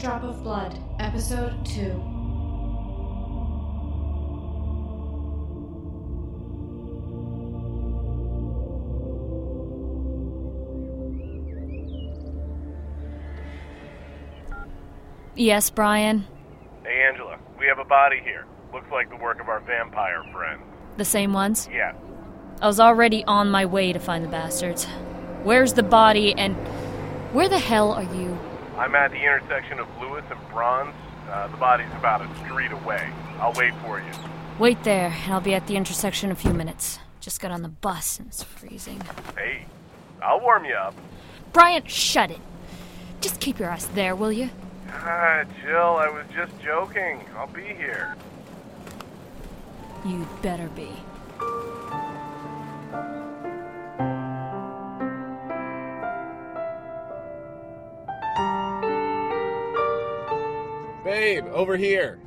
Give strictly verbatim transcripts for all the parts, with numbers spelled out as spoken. Drop of Blood, Episode two. Yes, Brian? Hey, Angela. We have a body here. Looks like the work of our vampire friends. The same ones? Yeah. I was already on my way to find the bastards. Where's the body and... where the hell are you? I'm at the intersection of Lewis and Bronze. Uh, the body's about a street away. I'll wait for you. Wait there, and I'll be at the intersection in a few minutes. Just got on the bus and it's freezing. Hey, I'll warm you up. Brian, shut it. Just keep your ass there, will you? Ah, Jill, I was just joking. I'll be here. You'd better be. Babe, over here.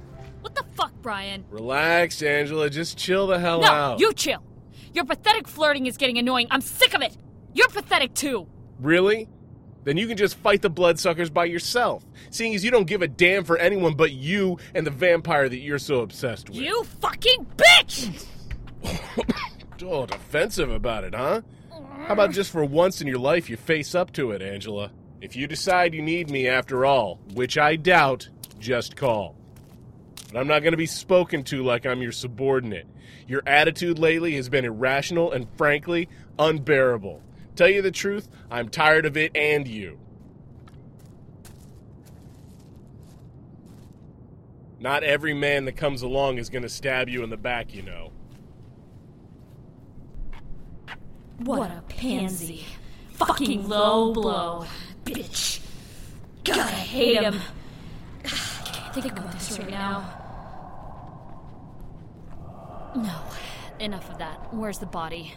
What the fuck, Brian? Relax, Angela. Just chill the hell no, out. No, you chill. Your pathetic flirting is getting annoying. I'm sick of it. You're pathetic, too. Really? Then you can just fight the bloodsuckers by yourself, seeing as you don't give a damn for anyone but you and the vampire that you're so obsessed with. You fucking bitch! Oh, defensive about it, huh? How about just for once in your life you face up to it, Angela? If you decide you need me after all, which I doubt, just call. But I'm not going to be spoken to like I'm your subordinate. Your attitude lately has been irrational and, frankly, unbearable. Tell you the truth, I'm tired of it and you. Not every man that comes along is going to stab you in the back, you know. What a pansy. Fucking low blow. Bitch. God, I hate him. I can't think about this right now. No, enough of that. Where's the body?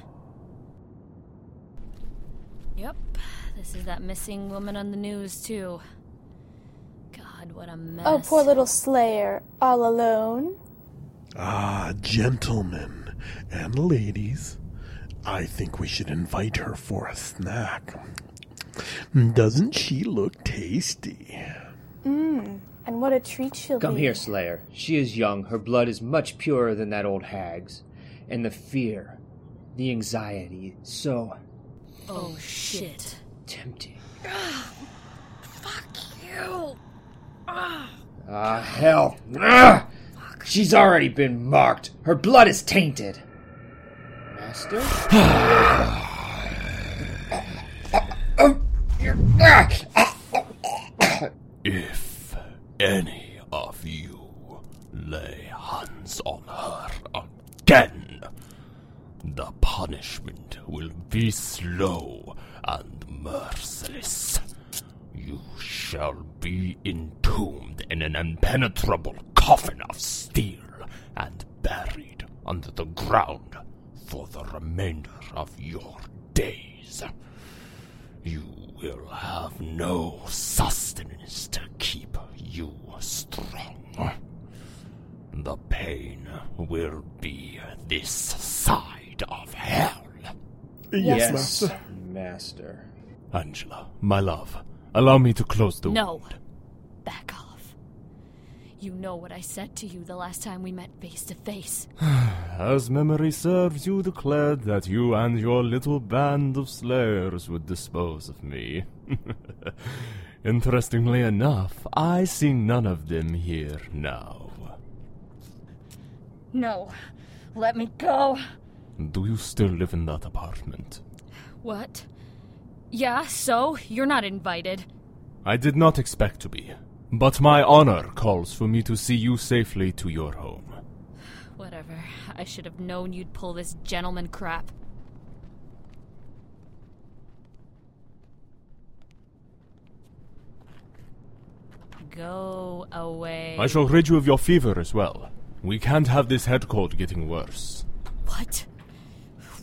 Yep, this is that missing woman on the news, too. God, what a mess. Oh, poor little Slayer, all alone. Ah, gentlemen and ladies, I think we should invite her for a snack. Doesn't she look tasty? Mmm, and what a treat she'll be. Come here, Slayer. She is young, her blood is much purer than that old hag's. And the fear, the anxiety, so... Oh, shit. Tempting. Oh, fuck you. Ah, oh, uh, hell. Ugh. She's already been marked. Her blood is tainted. Master? If any of you lay hands on her again, the punishment will be slow and merciless. You shall be entombed in an impenetrable coffin of steel and buried under the ground for the remainder of your days. You will have no sustenance to keep you strong. The pain will be this size of hell. Yes, Master. Master. Angela, my love, allow me to close the No. wound. Back off. You know what I said to you the last time we met face to face. As memory serves, you declared that you and your little band of slayers would dispose of me. Interestingly enough, I see none of them here now. No. Let me go. Do you still live in that apartment? What? Yeah, so? You're not invited. I did not expect to be, but my honor calls for me to see you safely to your home. Whatever. I should have known you'd pull this gentleman crap. Go away. I shall rid you of your fever as well. We can't have this head cold getting worse. What?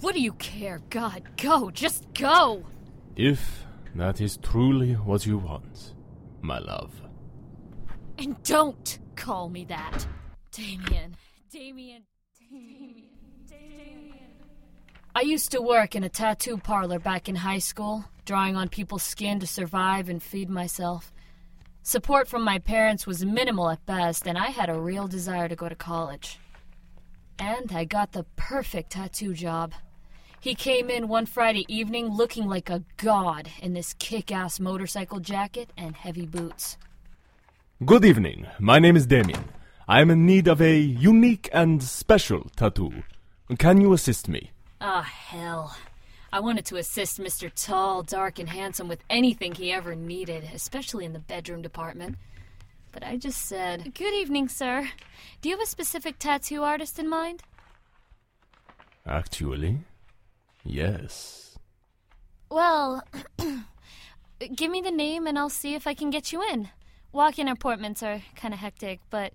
What do you care? God, go! Just go! If that is truly what you want, my love. And don't call me that. Damien. Damien. Damien. Damien. I used to work in a tattoo parlor back in high school, drawing on people's skin to survive and feed myself. Support from my parents was minimal at best, and I had a real desire to go to college. And I got the perfect tattoo job. He came in one Friday evening looking like a god in this kick-ass motorcycle jacket and heavy boots. Good evening. My name is Damien. I am in need of a unique and special tattoo. Can you assist me? Ah, hell. I wanted to assist Mister Tall, Dark, and Handsome with anything he ever needed, especially in the bedroom department. But I just said, "Good evening, sir. Do you have a specific tattoo artist in mind?" Actually, yes. Well, give me the name and I'll see if I can get you in. Walk-in appointments are kind of hectic, but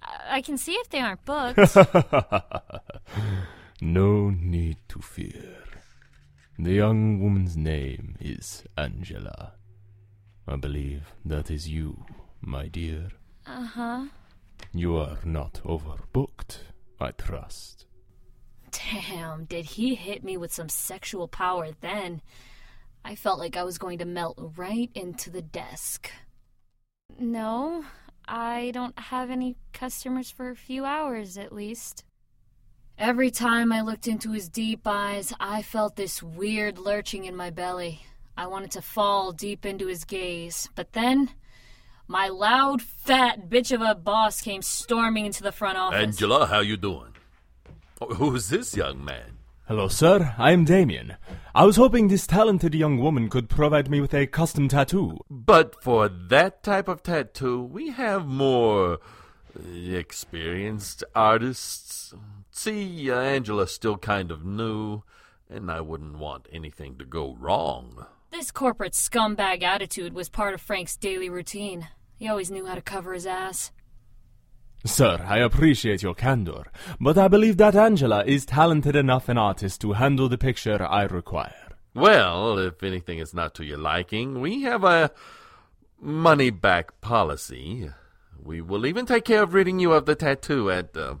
I can see if they aren't booked. No need to fear. The young woman's name is Angela. I believe that is you, my dear. Uh-huh. You are not overbooked, I trust. Damn, did he hit me with some sexual power then? I felt like I was going to melt right into the desk. No, I don't have any customers for a few hours, at least. Every time I looked into his deep eyes, I felt this weird lurching in my belly. I wanted to fall deep into his gaze, but then my loud, fat bitch of a boss came storming into the front office. Angela, how you doing? Who's this young man? Hello, sir. I am Damien. I was hoping this talented young woman could provide me with a custom tattoo. But for that type of tattoo, we have more experienced artists. See, uh, Angela's still kind of new, and I wouldn't want anything to go wrong. This corporate scumbag attitude was part of Frank's daily routine. He always knew how to cover his ass. Sir, I appreciate your candor, but I believe that Angela is talented enough an artist to handle the picture I require. Well, if anything is not to your liking, we have a money-back policy. We will even take care of ridding you of the tattoo at uh,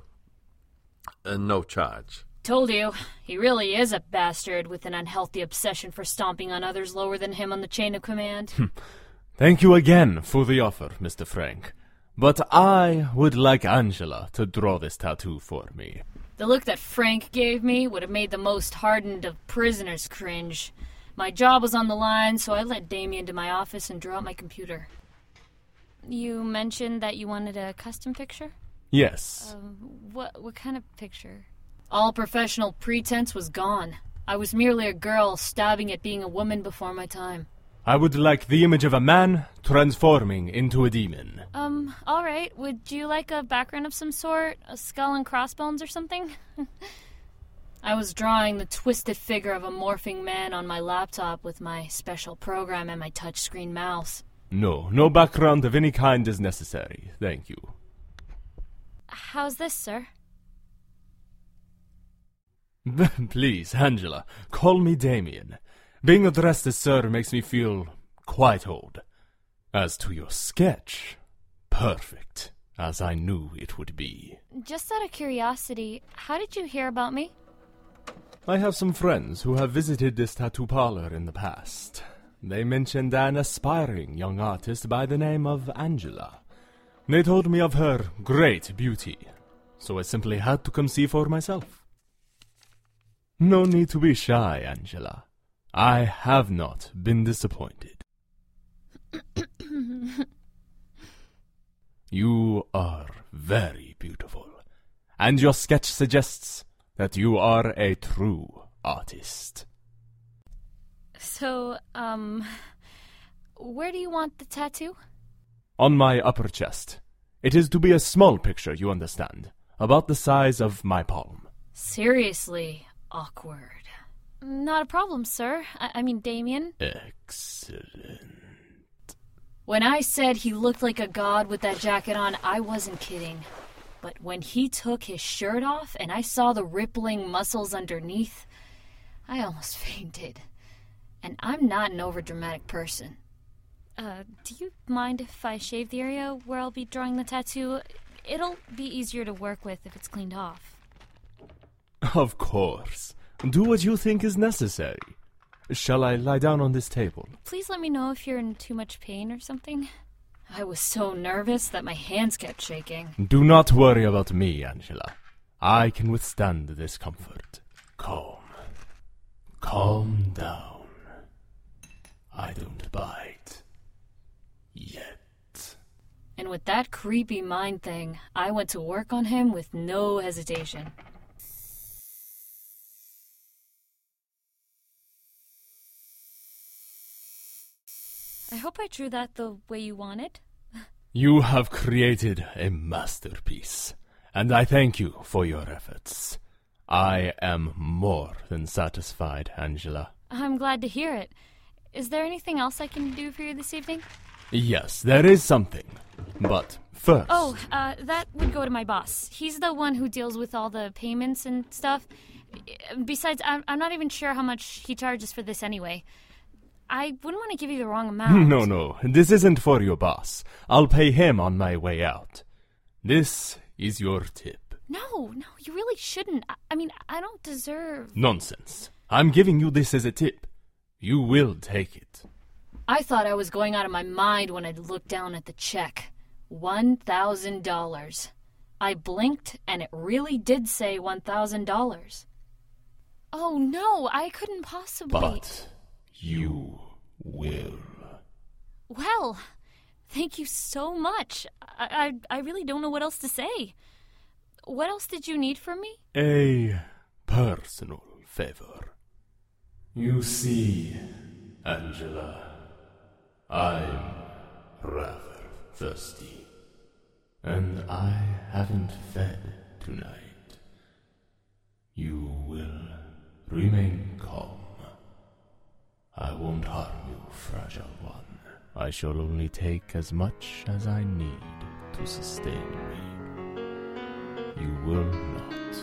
uh, no charge. Told you, he really is a bastard with an unhealthy obsession for stomping on others lower than him on the chain of command. Thank you again for the offer, Mister Frank. But I would like Angela to draw this tattoo for me. The look that Frank gave me would have made the most hardened of prisoners cringe. My job was on the line, so I let Damien to my office and drew out my computer. You mentioned that you wanted a custom picture? Yes. Uh, what what kind of picture? All professional pretense was gone. I was merely a girl stabbing at being a woman before my time. I would like the image of a man transforming into a demon. Um, all right. Would you like a background of some sort? A skull and crossbones or something? I was drawing the twisted figure of a morphing man on my laptop with my special program and my touchscreen mouse. No, no background of any kind is necessary. Thank you. How's this, sir? Please, Angela, call me Damien. Being addressed as sir makes me feel quite old. As to your sketch, perfect, as I knew it would be. Just out of curiosity, how did you hear about me? I have some friends who have visited this tattoo parlor in the past. They mentioned an aspiring young artist by the name of Angela. They told me of her great beauty, so I simply had to come see for myself. No need to be shy, Angela. I have not been disappointed. You are very beautiful, and your sketch suggests that you are a true artist. So, um, where do you want the tattoo? On my upper chest. It is to be a small picture, you understand, about the size of my palm. Seriously awkward. Not a problem, sir. I, I mean, Damien. Excellent. When I said he looked like a god with that jacket on, I wasn't kidding. But when he took his shirt off and I saw the rippling muscles underneath, I almost fainted. And I'm not an overdramatic person. Uh, do you mind if I shave the area where I'll be drawing the tattoo? It'll be easier to work with if it's cleaned off. Of course. Do what you think is necessary. Shall I lie down on this table? Please let me know if you're in too much pain or something. I was so nervous that my hands kept shaking. Do not worry about me, Angela. I can withstand the discomfort. Calm. Calm down. I don't bite. Yet. And with that creepy mind thing, I went to work on him with no hesitation. I hope I drew that the way you wanted. You have created a masterpiece, and I thank you for your efforts. I am more than satisfied, Angela. I'm glad to hear it. Is there anything else I can do for you this evening? Yes, there is something, but first... Oh, uh, that would go to my boss. He's the one who deals with all the payments and stuff. Besides, I'm, I'm not even sure how much he charges for this anyway. I wouldn't want to give you the wrong amount. No, no. This isn't for your boss. I'll pay him on my way out. This is your tip. No, no, you really shouldn't. I, I mean, I don't deserve... Nonsense. I'm giving you this as a tip. You will take it. I thought I was going out of my mind when I looked down at the check. one thousand dollars. I blinked, and it really did say one thousand dollars. Oh, no, I couldn't possibly... But... You will. Well, thank you so much. I, I I really don't know what else to say. What else did you need from me? A personal favor. You see, Angela, I'm rather thirsty, and I haven't fed tonight. You will remain calm. I won't harm you, fragile one. I shall only take as much as I need to sustain me. You will not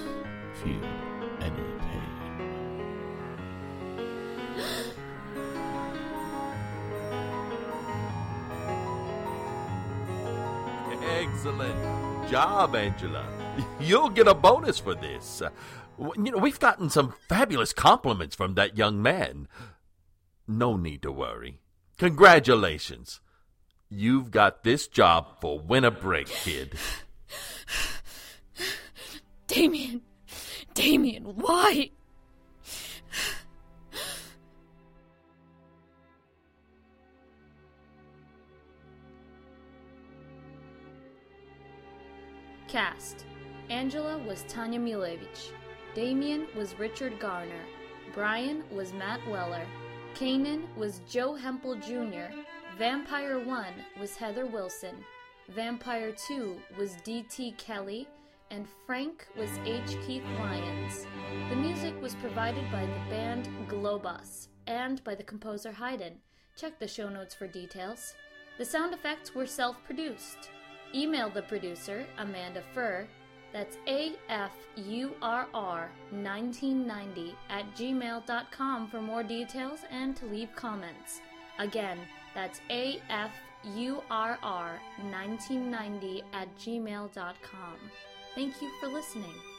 feel any pain. Excellent job, Angela. You'll get a bonus for this. You know, we've gotten some fabulous compliments from that young man. No need to worry. Congratulations. You've got this job for winter break, kid. Damien. Damien, why? Cast. Angela was Tanja Milojevic. Damien was Richard Garner. Brian was Mat Weller. Kanon was Joe Hempel Junior Vampire one was Heather Wilson. Vampire two was D T Kelly. And Frank was H. Keith Lyons. The music was provided by the band Globus and by the composer Haydn. Check the show notes for details. The sound effects were self-produced. Email the producer, Amanda Furr. That's A F U R R nineteen ninety at gmail dot com for more details and to leave comments. Again, that's A F U R R nineteen ninety at gmail dot com. Thank you for listening.